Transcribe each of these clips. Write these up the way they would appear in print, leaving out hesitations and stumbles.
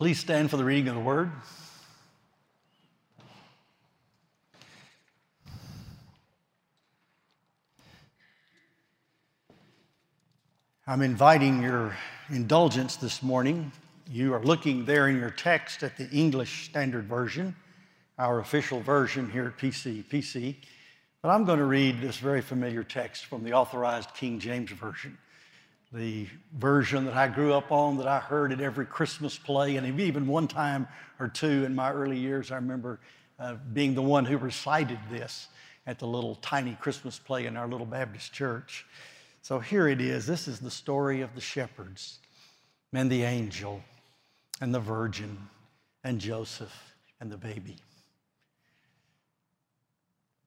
Please stand for the reading of the word. I'm inviting your indulgence this morning. You are looking there in your text at the English Standard Version, our official version here at PCPC. But I'm going to read this very familiar text from the authorized King James Version, the version that I grew up on, that I heard at every Christmas play, and even one time or two in my early years, I remember being the one who recited this at the little tiny Christmas play in our little Baptist church. So here it is. This is the story of the shepherds and the angel and the virgin and Joseph and the baby.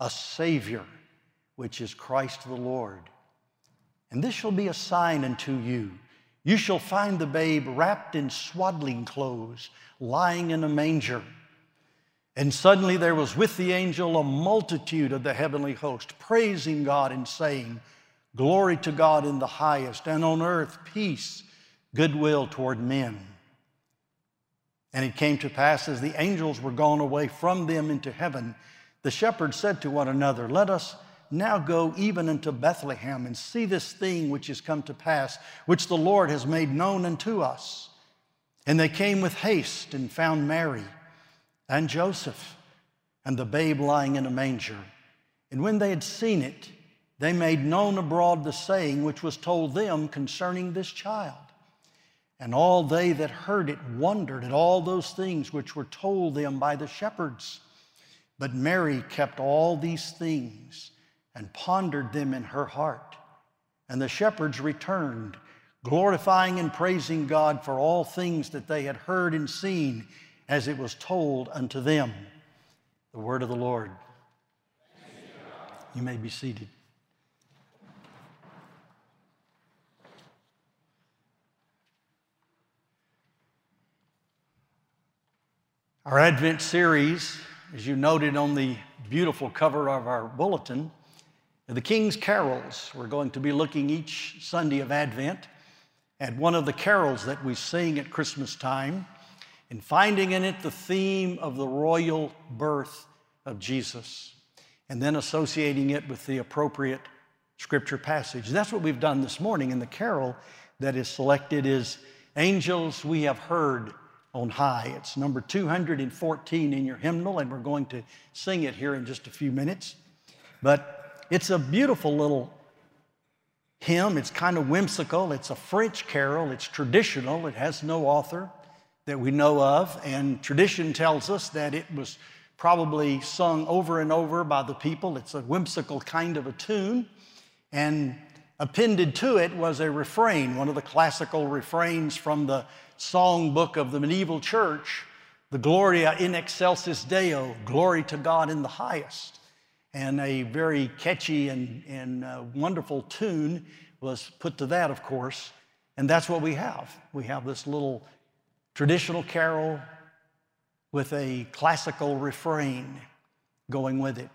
a Savior, which is Christ the Lord. And this shall be a sign unto you. You shall find the babe wrapped in swaddling clothes, lying in a manger. And suddenly there was with the angel a multitude of the heavenly host, praising God and saying, Glory to God in the highest, and on earth peace, goodwill toward men. And it came to pass, as the angels were gone away from them into heaven, the shepherds said to one another, Let us now go even unto Bethlehem and see this thing which is come to pass, which the Lord has made known unto us. And they came with haste and found Mary and Joseph, and the babe lying in a manger. And when they had seen it, they made known abroad the saying which was told them concerning this child. And all they that heard it wondered at all those things which were told them by the shepherds. But Mary kept all these things and pondered them in her heart. And the shepherds returned, glorifying and praising God for all things that they had heard and seen, as it was told unto them. The word of the Lord. You may be seated. Our Advent series, as you noted on the beautiful cover of our bulletin, the King's Carols. We're going to be looking each Sunday of Advent at one of the carols that we sing at Christmas time, and finding in it the theme of the royal birth of Jesus, and then associating it with the appropriate scripture passage. That's what we've done this morning, and the carol that is selected is Angels We Have Heard on High. It's number 214 in your hymnal, and we're going to sing it here in just a few minutes. But it's a beautiful little hymn. It's kind of whimsical. It's a French carol. It's traditional. It has no author that we know of, and tradition tells us that it was probably sung over and over by the people. It's a whimsical kind of a tune, and appended to it was a refrain, one of the classical refrains from the songbook of the medieval church, the Gloria in excelsis Deo, glory to God in the highest. And a very catchy and wonderful tune was put to that, of course, and that's what we have. We have this little traditional carol with a classical refrain going with it.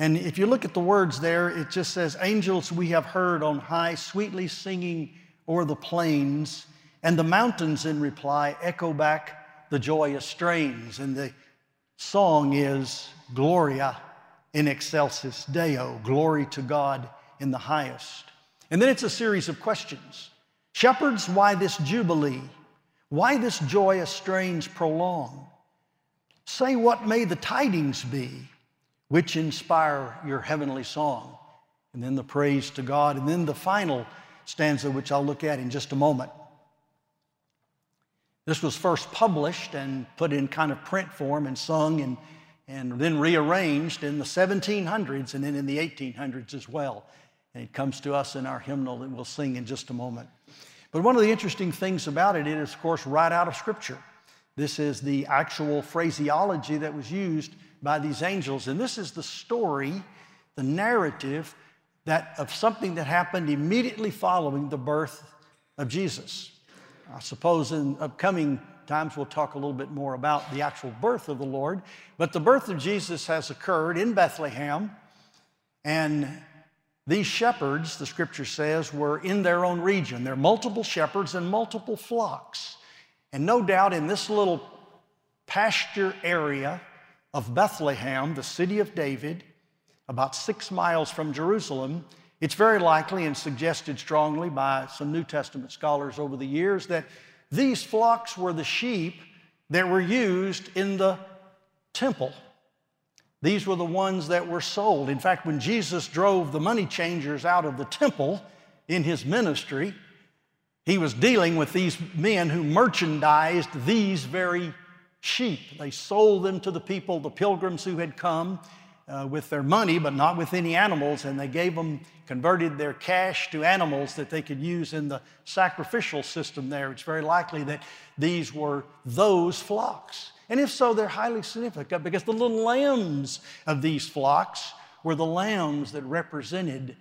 And if you look at the words there, it just says, Angels we have heard on high, sweetly singing o'er the plains, and the mountains in reply echo back the joyous strains. And the song is Gloria in excelsis Deo, glory to God in the highest. And then it's a series of questions. Shepherds, why this jubilee? Why this joyous strains prolong? Say what may the tidings be, which inspire your heavenly song? And then the praise to God, and then the final stanza, which I'll look at in just a moment. This was first published and put in kind of print form and sung and then rearranged in the 1700s and then in the 1800s as well. And it comes to us in our hymnal that we'll sing in just a moment. But one of the interesting things about it is, of course, right out of Scripture. This is the actual phraseology that was used by these angels. And this is the story, the narrative that of something that happened immediately following the birth of Jesus. I suppose in upcoming times we'll talk a little bit more about the actual birth of the Lord. But the birth of Jesus has occurred in Bethlehem, and these shepherds, the scripture says, were in their own region. There are multiple shepherds and multiple flocks. And no doubt in this little pasture area of Bethlehem, the city of David, about 6 miles from Jerusalem, it's very likely and suggested strongly by some New Testament scholars over the years that these flocks were the sheep that were used in the temple. These were the ones that were sold. In fact, when Jesus drove the money changers out of the temple in his ministry, he was dealing with these men who merchandised these very sheep. They sold them to the people, the pilgrims who had come with their money, but not with any animals, and they gave them, converted their cash to animals that they could use in the sacrificial system there. It's very likely that these were those flocks. And if so, they're highly significant because the little lambs of these flocks were the lambs that represented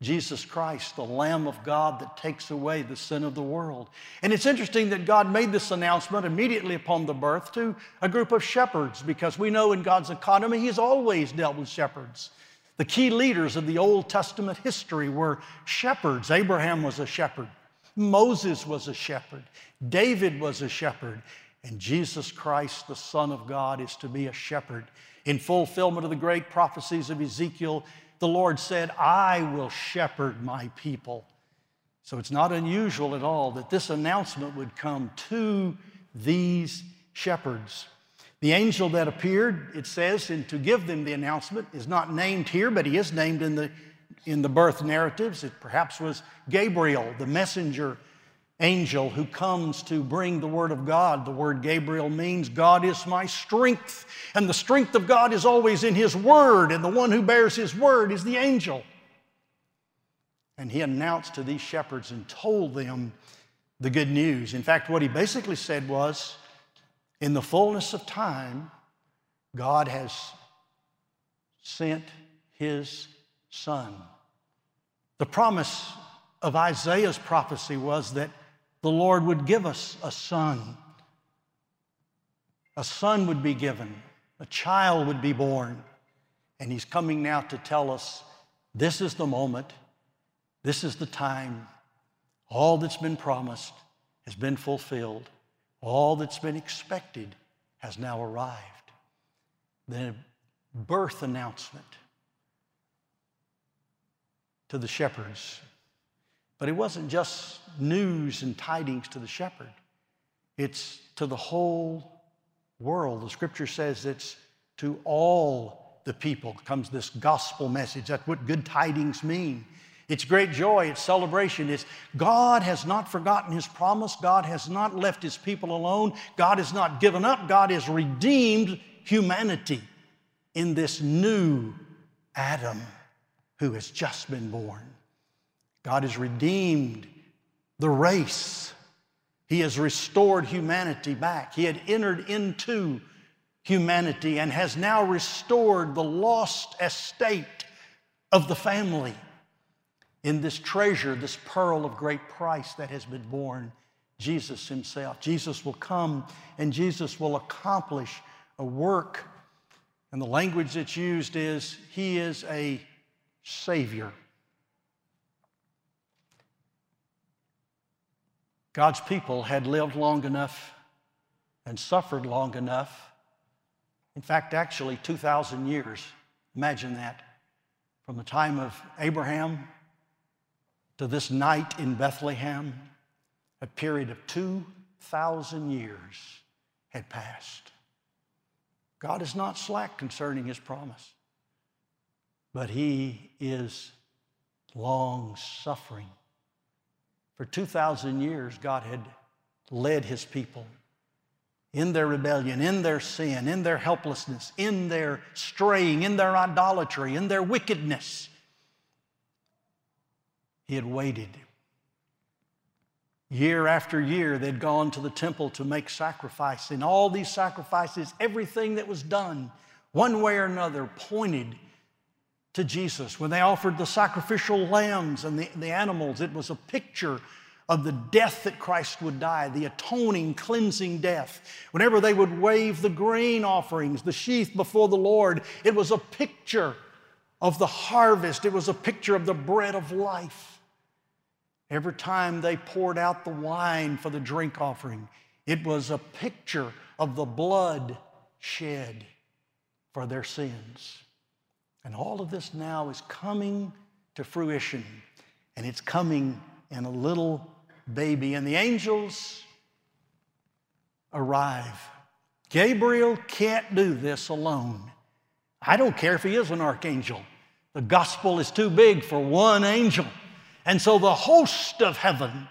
Jesus Christ, the Lamb of God that takes away the sin of the world. And it's interesting that God made this announcement immediately upon the birth to a group of shepherds, because we know in God's economy, He's always dealt with shepherds. The key leaders of the Old Testament history were shepherds. Abraham was a shepherd. Moses was a shepherd. David was a shepherd. And Jesus Christ, the Son of God, is to be a shepherd. In fulfillment of the great prophecies of Ezekiel, the Lord said, I will shepherd my people. So it's not unusual at all that this announcement would come to these shepherds. The angel that appeared, it says, and to give them the announcement is not named here, but he is named in the birth narratives. It perhaps was Gabriel, the messenger angel who comes to bring the word of God. The word Gabriel means God is my strength, and the strength of God is always in His word, and the one who bears His word is the angel. And he announced to these shepherds and told them the good news. In fact, what he basically said was, in the fullness of time, God has sent His Son. The promise of Isaiah's prophecy was that the Lord would give us a son. A son would be given. A child would be born. And He's coming now to tell us, this is the moment. This is the time. All that's been promised has been fulfilled. All that's been expected has now arrived. The birth announcement to the shepherds. But it wasn't just news and tidings to the shepherd. It's to the whole world. The scripture says it's to all the people comes this gospel message. That's what good tidings mean. It's great joy, it's celebration. It's God has not forgotten His promise. God has not left His people alone. God has not given up. God has redeemed humanity in this new Adam who has just been born. God has redeemed the race. He has restored humanity back. He had entered into humanity and has now restored the lost estate of the family in this treasure, this pearl of great price that has been born, Jesus Himself. Jesus will come and Jesus will accomplish a work. And the language that's used is, He is a Savior. God's people had lived long enough and suffered long enough. In fact, actually 2,000 years. Imagine that. From the time of Abraham to this night in Bethlehem, a period of 2,000 years had passed. God is not slack concerning His promise, but He is long-suffering. For 2,000 years, God had led His people in their rebellion, in their sin, in their helplessness, in their straying, in their idolatry, in their wickedness. He had waited Year after year, they'd gone to the temple to make sacrifice. And all these sacrifices, everything that was done, one way or another, pointed to Jesus. When they offered the sacrificial lambs and the animals, it was a picture of the death that Christ would die, the atoning, cleansing death. Whenever they would wave the grain offerings, the sheaf before the Lord, it was a picture of the harvest. It was a picture of the bread of life. Every time they poured out the wine for the drink offering, it was a picture of the blood shed for their sins. And all of this now is coming to fruition, and it's coming in a little baby. And the angels arrive. Gabriel can't do this alone. I don't care if he is an archangel. The gospel is too big for one angel. And so the host of heaven,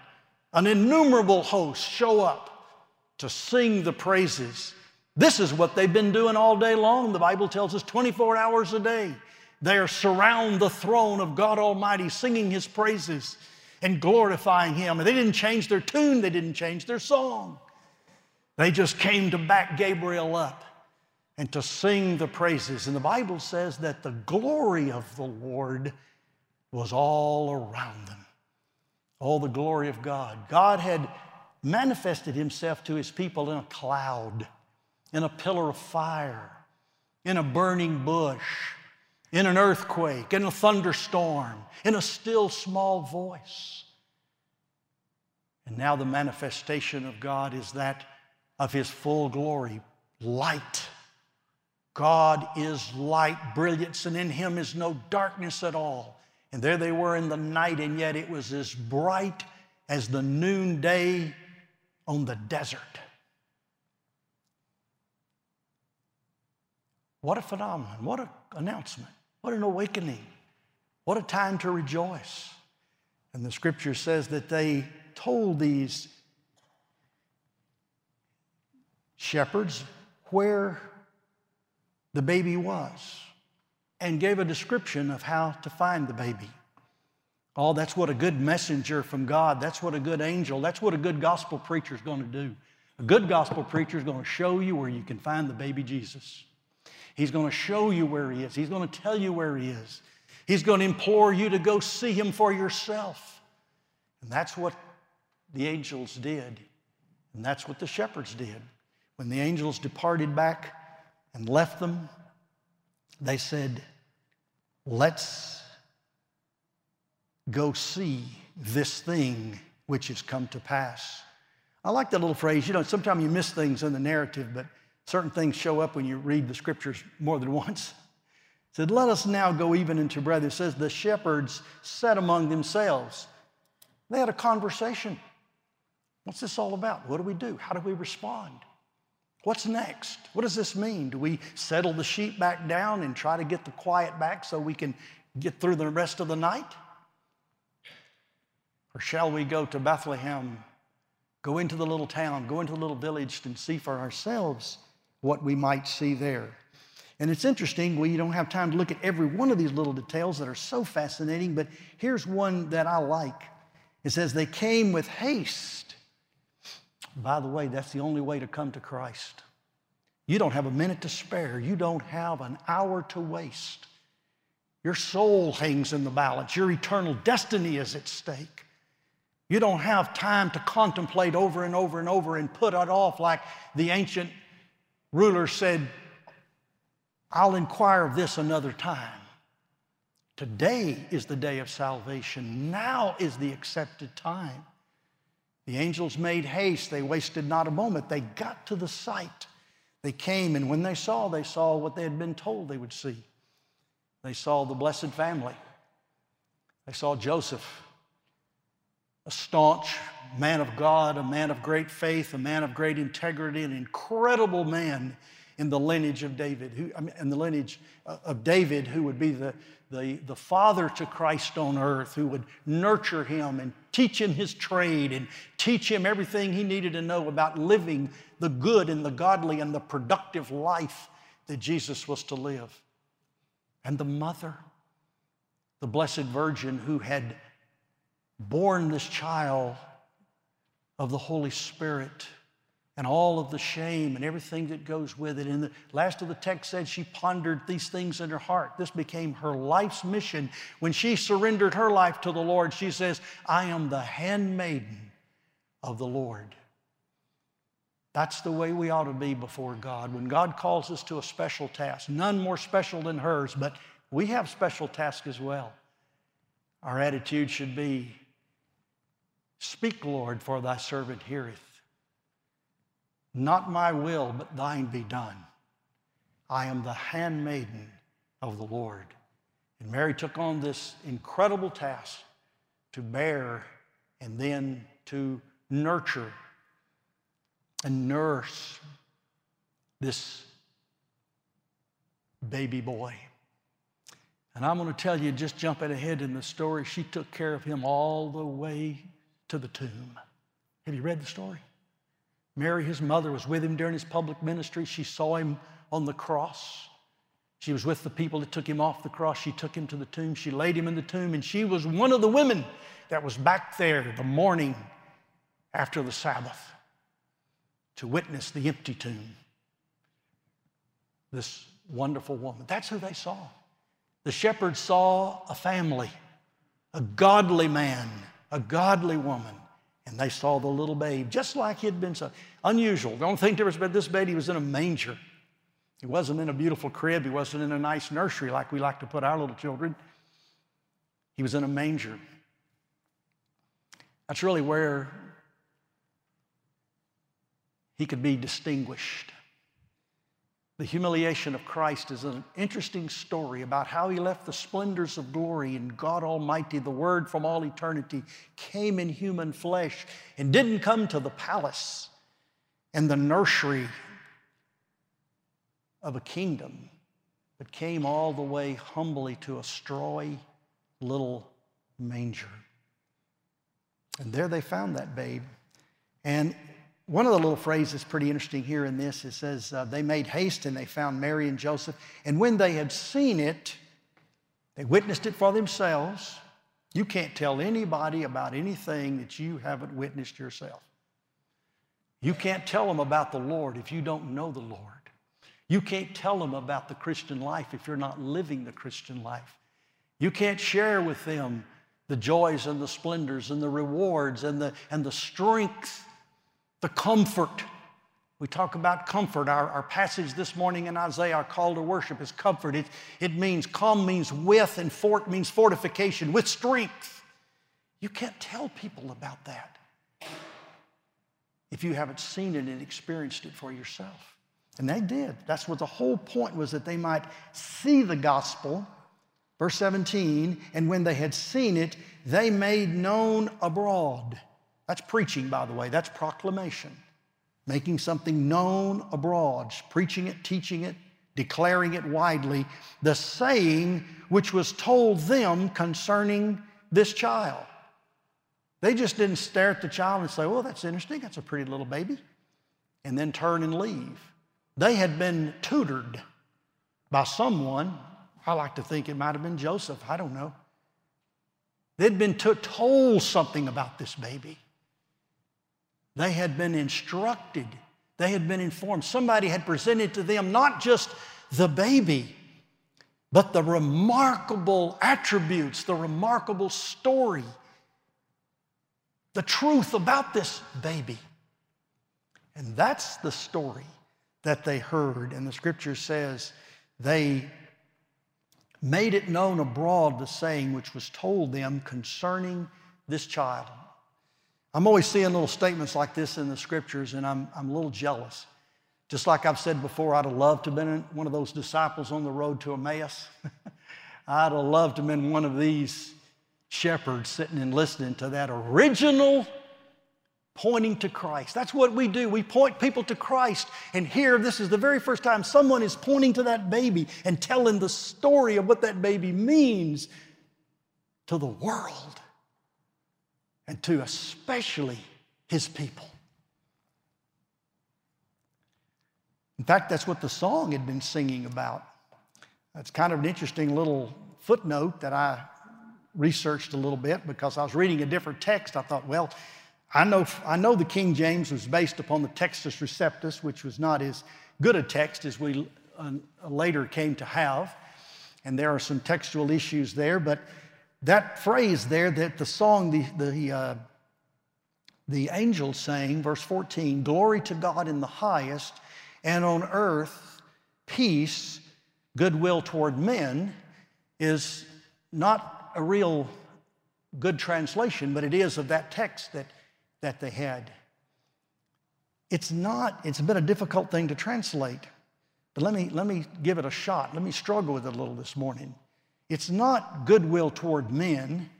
an innumerable host, show up to sing the praises. This is what they've been doing all day long. The Bible tells us 24 hours a day. They are surround the throne of God Almighty, singing His praises and glorifying Him. And they didn't change their tune. They didn't change their song. They just came to back Gabriel up and to sing the praises. And the Bible says that the glory of the Lord was all around them. Oh, the glory of God. God had manifested Himself to His people in a cloud, in a pillar of fire, in a burning bush, in an earthquake, in a thunderstorm, in a still small voice. And now the manifestation of God is that of His full glory, light. God is light, brilliance, and in Him is no darkness at all. And there they were in the night, and yet it was as bright as the noonday on the desert. What a phenomenon, what an announcement, what an awakening, what a time to rejoice. And the Scripture says that they told these shepherds where the baby was and gave a description of how to find the baby. Oh, that's what a good messenger from God, that's what a good angel, that's what a good gospel preacher is going to do. A good gospel preacher is going to show you where you can find the baby Jesus. He's going to show you where He is. He's going to tell you where He is. He's going to implore you to go see Him for yourself. And that's what the angels did. And that's what the shepherds did. When the angels departed back and left them, they said, "Let's go see this thing which has come to pass." I like that little phrase. You know, sometimes you miss things in the narrative, but certain things show up when you read the Scriptures more than once. It said, "Let us now go even into brethren." It says, the shepherds said among themselves. They had a conversation. What's this all about? What do we do? How do we respond? What's next? What does this mean? Do we settle the sheep back down and try to get the quiet back so we can get through the rest of the night? Or shall we go to Bethlehem, go into the little town, go into the little village and see for ourselves what we might see there? And it's interesting, we don't have time to look at every one of these little details that are so fascinating, but here's one that I like. It says, they came with haste. By the way, that's the only way to come to Christ. You don't have a minute to spare. You don't have an hour to waste. Your soul hangs in the balance. Your eternal destiny is at stake. You don't have time to contemplate over and over and over and put it off like the ancient ruler said, "I'll inquire of this another time." Today is the day of salvation. Now is the accepted time. The angels made haste. They wasted not a moment. They got to the site. They came, and when they saw what they had been told they would see. They saw the blessed family. They saw Joseph, a staunch man of God, a man of great faith, a man of great integrity, an incredible man in the lineage of David, who would be the father to Christ on earth, who would nurture him and teach him his trade and teach him everything he needed to know about living the good and the godly and the productive life that Jesus was to live. And the mother, the Blessed Virgin, who had born this child of the Holy Spirit and all of the shame and everything that goes with it. And the last of the text said she pondered these things in her heart. This became her life's mission. When she surrendered her life to the Lord, she says, I am the handmaiden of the Lord. That's the way we ought to be before God. When God calls us to a special task, none more special than hers, but we have special tasks as well. Our attitude should be, speak, Lord, for thy servant heareth. Not my will, but thine be done. I am the handmaiden of the Lord. And Mary took on this incredible task to bear and then to nurture and nurse this baby boy. And I'm going to tell you, just jumping ahead in the story, she took care of him all the way to the tomb. Have you read the story? Mary, his mother, was with him during his public ministry. She saw him on the cross. She was with the people that took him off the cross. She took him to the tomb. She laid him in the tomb, and she was one of the women that was back there the morning after the Sabbath to witness the empty tomb. This wonderful woman. That's who they saw. The shepherds saw a family, a godly man, a godly woman. And they saw the little babe, just like he had been so unusual. The only thing different about this baby, he was in a manger. He wasn't in a beautiful crib. He wasn't in a nice nursery like we like to put our little children. He was in a manger. That's really where he could be distinguished. The humiliation of Christ is an interesting story about how he left the splendors of glory and God Almighty, the Word from all eternity, came in human flesh and didn't come to the palace and the nursery of a kingdom, but came all the way humbly to a strawy little manger. And there they found that babe. And one of the little phrases that's pretty interesting here in this, it says, they made haste and they found Mary and Joseph. And when they had seen it, they witnessed it for themselves. You can't tell anybody about anything that you haven't witnessed yourself. You can't tell them about the Lord if you don't know the Lord. You can't tell them about the Christian life if you're not living the Christian life. You can't share with them the joys and the splendors and the rewards and the strength, the comfort. We talk about comfort. Our passage this morning in Isaiah, our call to worship is comfort. It means, come means with, and fort means fortification, with strength. You can't tell people about that if you haven't seen it and experienced it for yourself. And they did. That's what the whole point was, that they might see the gospel. Verse 17, and when they had seen it, they made known abroad. That's preaching, by the way. That's proclamation. Making something known abroad, preaching it, teaching it, declaring it widely. The saying which was told them concerning this child. They just didn't stare at the child and say, well, that's interesting. That's a pretty little baby. And then turn and leave. They had been tutored by someone. I like to think it might have been Joseph. I don't know. They'd been told something about this baby. They had been instructed. They had been informed. Somebody had presented to them not just the baby, but the remarkable attributes, the remarkable story, the truth about this baby. And that's the story that they heard. And the scripture says they made it known abroad, the saying which was told them concerning this child. I'm always seeing little statements like this in the scriptures, and I'm a little jealous. Just like I've said before, I'd have loved to have been one of those disciples on the road to Emmaus. I'd have loved to have been one of these shepherds sitting and listening to that original pointing to Christ. That's what we do. We point people to Christ. And here, this is the very first time someone is pointing to that baby and telling the story of what that baby means to the world. And to especially his people. In fact, that's what the song had been singing about. That's kind of an interesting little footnote that I researched a little bit because I was reading a different text. I thought, well, I know the King James was based upon the Textus Receptus, which was not as good a text as we later came to have. And there are some textual issues there, but that phrase there that the song, the angel sang, verse 14, glory to God in the highest, and on earth peace, goodwill toward men, is not a real good translation, but it is of that text that they had. It's been a difficult thing to translate, but let me give it a shot. Let me struggle with it a little this morning. It's not goodwill toward men,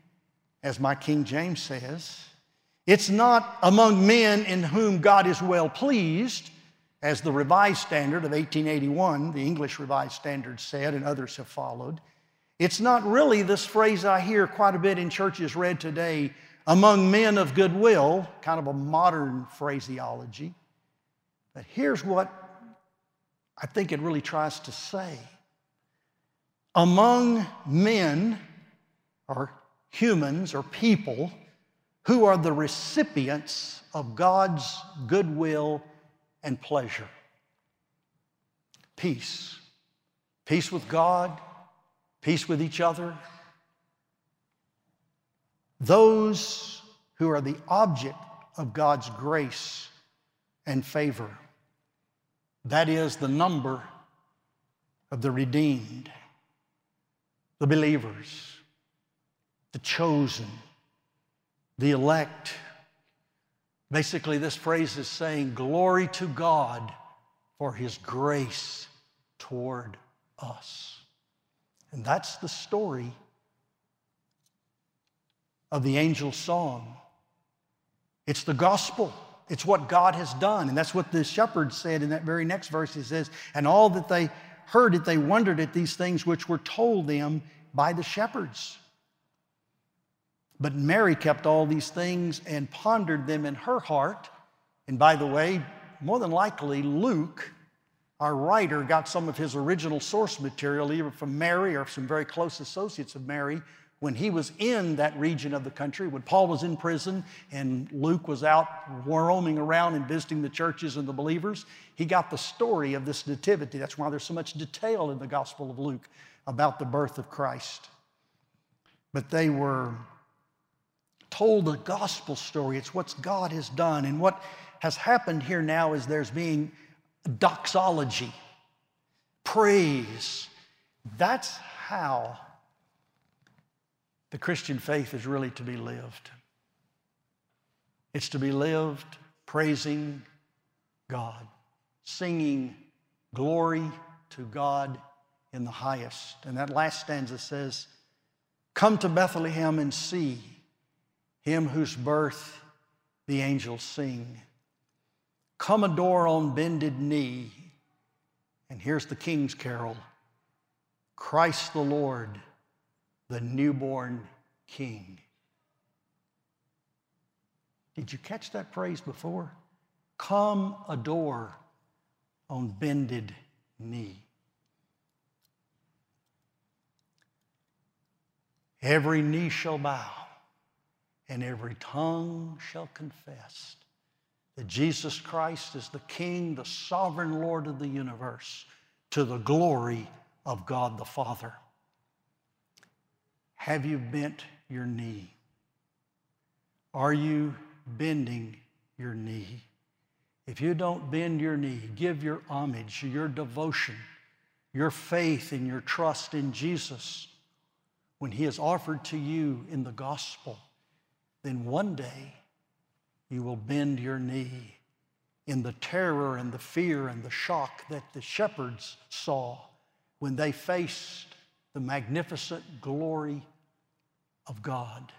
as my King James says. It's not among men in whom God is well pleased, as the Revised Standard of 1881, the English Revised Standard said, and others have followed. It's not really this phrase I hear quite a bit in churches read today, among men of goodwill, kind of a modern phraseology. But here's what I think it really tries to say. Among men, or humans, or people, who are the recipients of God's goodwill and pleasure. Peace. Peace with God. Peace with each other. Those who are the object of God's grace and favor. That is the number of the redeemed, the believers, the chosen, the elect. Basically, this phrase is saying, glory to God for His grace toward us. And that's the story of the angel's song. It's the gospel. It's what God has done. And that's what the shepherd said in that very next verse. He says, and all that they heard it, they wondered at these things which were told them by the shepherds. But Mary kept all these things and pondered them in her heart. And by the way, more than likely, Luke, our writer, got some of his original source material either from Mary or some very close associates of Mary when he was in that region of the country, when Paul was in prison and Luke was out roaming around and visiting the churches and the believers. He got the story of this nativity. That's why there's so much detail in the Gospel of Luke about the birth of Christ. But they were told the gospel story. It's what God has done. And what has happened here now is there's being doxology, praise. That's how the Christian faith is really to be lived. It's to be lived praising God, singing glory to God in the highest. And that last stanza says, come to Bethlehem and see Him whose birth the angels sing. Come adore on bended knee. And here's the King's Carol. Christ the Lord, the newborn King. Did you catch that phrase before? Come adore on bended knee. Every knee shall bow, and every tongue shall confess that Jesus Christ is the King, the sovereign Lord of the universe, to the glory of God the Father. Have you bent your knee? Are you bending your knee? If you don't bend your knee, give your homage, your devotion, your faith and your trust in Jesus when He is offered to you in the gospel, then one day you will bend your knee in the terror and the fear and the shock that the shepherds saw when they faced the magnificent glory of God.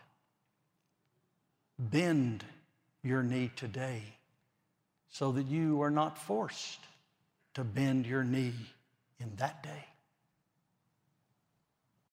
Bend your knee today so that you are not forced to bend your knee in that day.